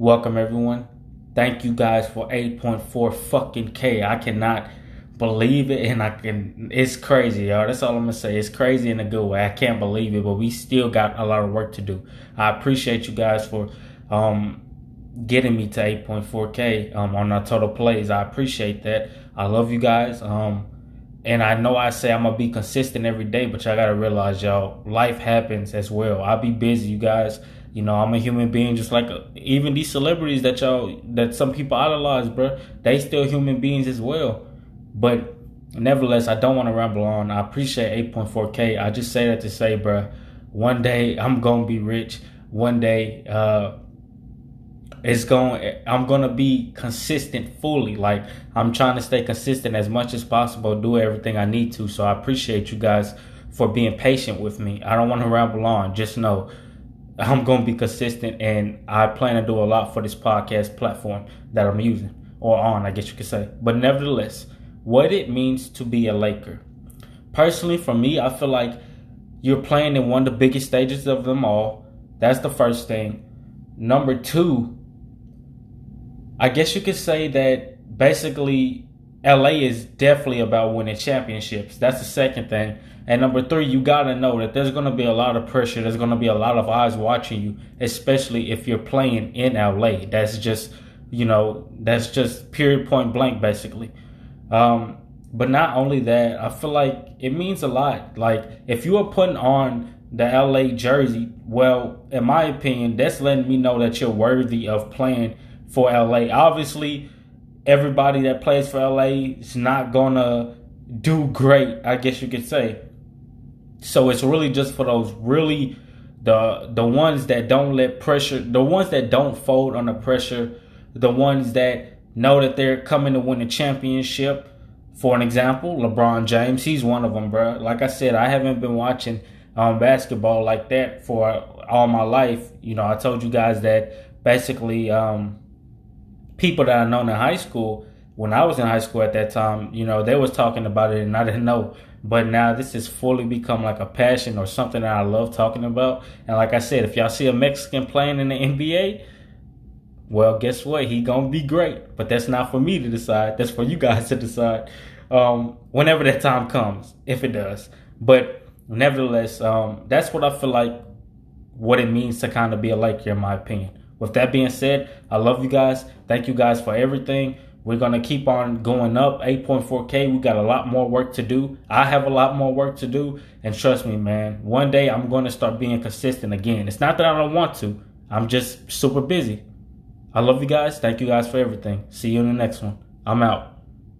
Welcome, everyone. Thank you guys for 8.4 fucking K. I cannot believe it, and it's crazy, y'all. That's all I'm gonna say. It's crazy in a good way. I can't believe it, but we still got a lot of work to do. I appreciate you guys for getting me to 8.4K on our total plays. I appreciate that. I love you guys. And I know I say I'm going to be consistent every day, but y'all got to realize, y'all, life happens as well. I'll be busy, you guys. You know, I'm a human being just like even these celebrities that some people idolize, bro. They still human beings as well. But nevertheless, I don't want to ramble on. I appreciate 8.4K. I just say that to say, bro, one day I'm going to be rich. One day, I'm gonna be consistent fully. Like, I'm trying to stay consistent as much as possible, do everything I need to. So I appreciate you guys for being patient with me. I don't want to ramble on. Just know I'm gonna be consistent, and I plan to do a lot for this podcast platform that I'm using, or on, I guess you could say. But nevertheless, what it means to be a Laker. Personally, for me, I feel like you're playing in one of the biggest stages of them all. That's the first thing. Number two, I guess you could say that basically LA is definitely about winning championships. That's the second thing. And number three, you got to know that there's going to be a lot of pressure. There's going to be a lot of eyes watching you, especially if you're playing in LA. That's just, you know, that's just period, point blank, basically. But not only that, I feel like it means a lot. Like, if you are putting on the LA jersey, well, in my opinion, that's letting me know that you're worthy of playing for LA. Obviously, everybody that plays for LA is not gonna do great, I guess you could say. So it's really just for those really the ones that don't let pressure, the ones that don't fold under pressure, the ones that know that they're coming to win a championship. For an example, LeBron James, he's one of them, bro. Like I said, I haven't been watching basketball like that for all my life. You know, I told you guys that basically. People that I known in high school, when I was in high school at that time, you know, they was talking about it and I didn't know. But now this has fully become like a passion or something that I love talking about. And like I said, if y'all see a Mexican playing in the NBA, well, guess what? He gonna be great. But that's not for me to decide. That's for you guys to decide whenever that time comes, if it does. But nevertheless, that's what I feel like what it means to kind of be a Laker, in my opinion. With that being said, I love you guys. Thank you guys for everything. We're going to keep on going up. 8.4K. We got a lot more work to do. I have a lot more work to do. And trust me, man, one day I'm going to start being consistent again. It's not that I don't want to. I'm just super busy. I love you guys. Thank you guys for everything. See you in the next one. I'm out.